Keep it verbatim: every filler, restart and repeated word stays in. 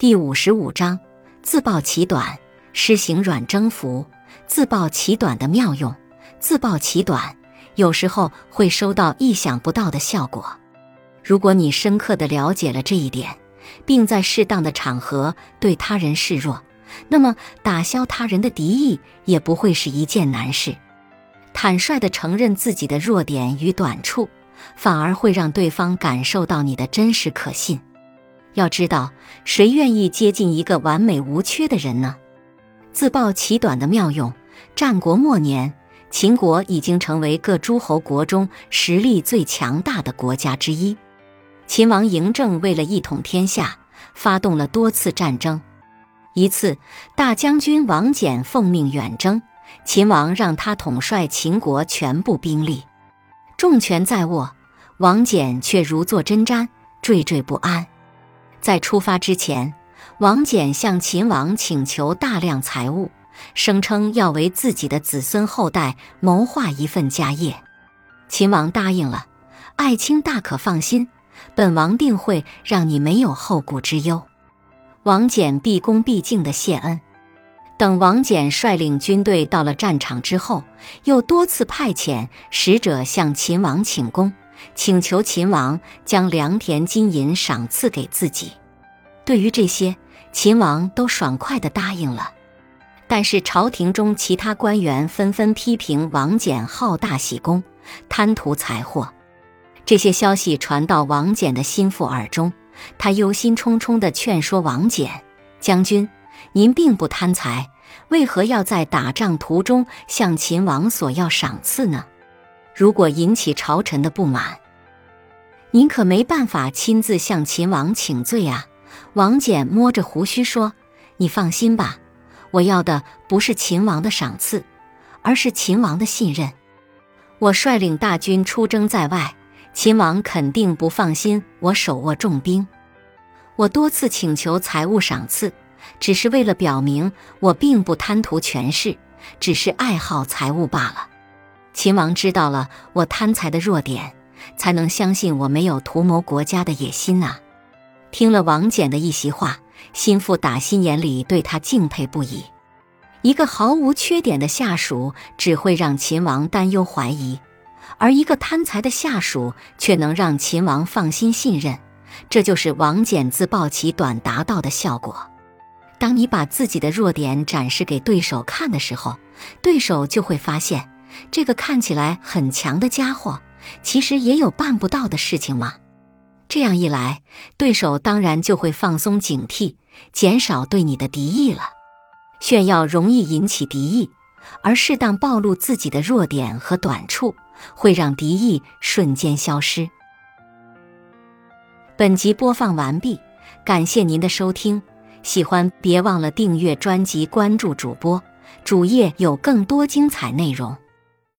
第五十五章，自暴其短，施行软征服。自暴其短的妙用。自暴其短，有时候会收到意想不到的效果。如果你深刻地了解了这一点，并在适当的场合对他人示弱，那么打消他人的敌意也不会是一件难事。坦率地承认自己的弱点与短处，反而会让对方感受到你的真实可信。要知道，谁愿意接近一个完美无缺的人呢？自暴其短的妙用。战国末年，秦国已经成为各诸侯国中实力最强大的国家之一。秦王嬴政为了一统天下，发动了多次战争。一次，大将军王翦奉命远征，秦王让他统帅秦国全部兵力。重权在握，王翦却如坐针毡，惴惴不安。在出发之前，王翦向秦王请求大量财物，声称要为自己的子孙后代谋划一份家业。秦王答应了，爱卿大可放心，本王定会让你没有后顾之忧。王翦毕恭毕敬地谢恩。等王翦率领军队到了战场之后，又多次派遣使者向秦王请功，请求秦王将良田金银赏赐给自己。对于这些，秦王都爽快地答应了。但是朝廷中其他官员纷纷批评王翦好大喜功，贪图财货。这些消息传到王翦的心腹耳中，他忧心忡忡地劝说王翦：将军，您并不贪财，为何要在打仗途中向秦王索要赏赐呢？如果引起朝臣的不满，您可没办法亲自向秦王请罪啊。王翦摸着胡须说：你放心吧，我要的不是秦王的赏赐，而是秦王的信任。我率领大军出征在外，秦王肯定不放心我手握重兵。我多次请求财物赏赐，只是为了表明我并不贪图权势，只是爱好财物罢了。秦王知道了我贪财的弱点，才能相信我没有图谋国家的野心啊。听了王翦的一席话，心腹打心眼里对他敬佩不已。一个毫无缺点的下属只会让秦王担忧怀疑，而一个贪财的下属却能让秦王放心信任，这就是王翦自暴其短达到的效果。当你把自己的弱点展示给对手看的时候，对手就会发现，这个看起来很强的家伙，其实也有办不到的事情吗？这样一来，对手当然就会放松警惕，减少对你的敌意了。炫耀容易引起敌意，而适当暴露自己的弱点和短处，会让敌意瞬间消失。本集播放完毕，感谢您的收听，喜欢别忘了订阅专辑，关注主播，主页有更多精彩内容。